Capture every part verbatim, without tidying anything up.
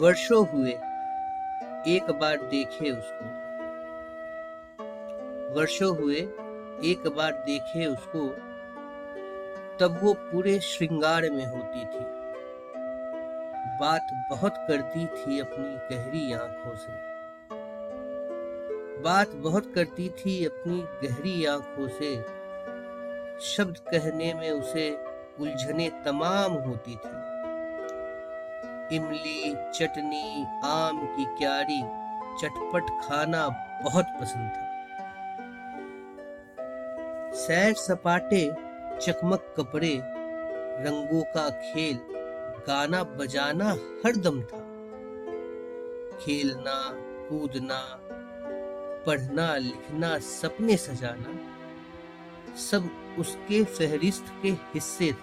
वर्षों हुए एक बार देखे उसको, वर्षों हुए एक बार देखे उसको, तब वो पूरे श्रृंगार में होती थी। बात बहुत करती थी अपनी गहरी आंखों से, बात बहुत करती थी अपनी गहरी आंखों से, शब्द कहने में उसे उलझने तमाम होती थी। इमली चटनी आम की क्यारी चटपट खाना बहुत पसंद था। सैर सपाटे चकमक कपड़े रंगों का खेल गाना बजाना हरदम था। खेलना कूदना पढ़ना लिखना सपने सजाना सब उसके फहरिस्त के हिस्से थे।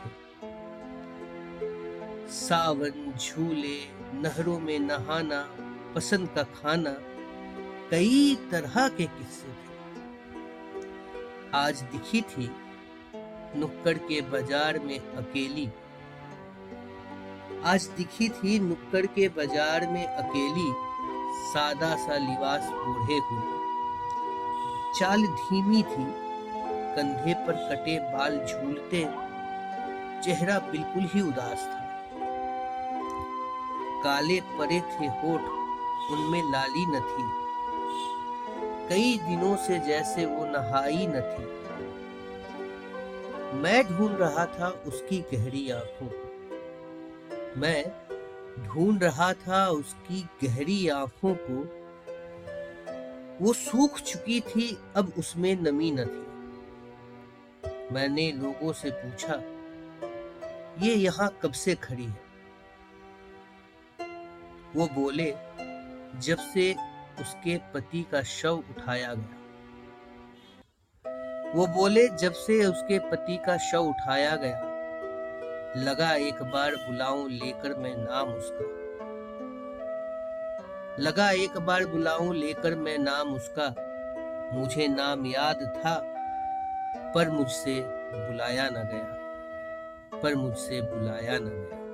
सावन झूले नहरों में नहाना पसंद का खाना कई तरह के किस्से थे। आज दिखी थी नुक्कड़ के बाजार में अकेली, आज दिखी थी नुक्कड़ के बाजार में अकेली, सादा सा लिबास ओढ़े हुए, चाल धीमी थी, कंधे पर कटे बाल झूलते, चेहरा बिल्कुल ही उदास था। काले परे थे होठ, उनमें लाली न थी, कई दिनों से जैसे वो नहाई न थी। मैं ढूंढ रहा था उसकी गहरी आंखों को, मैं ढूंढ रहा था उसकी गहरी आंखों को। वो सूख चुकी थी, अब उसमें नमी न थी। मैंने लोगों से पूछा, ये यहाँ कब से खड़ी है? वो बोले, जब से उसके पति का शव उठाया गया। वो बोले, जब से उसके पति का शव उठाया गया, लगा एक बार बुलाऊं लेकर मैं नाम उसका, लगा एक बार बुलाऊं लेकर मैं नाम उसका, मुझे नाम याद था पर मुझसे बुलाया न गया, पर मुझसे बुलाया न गया।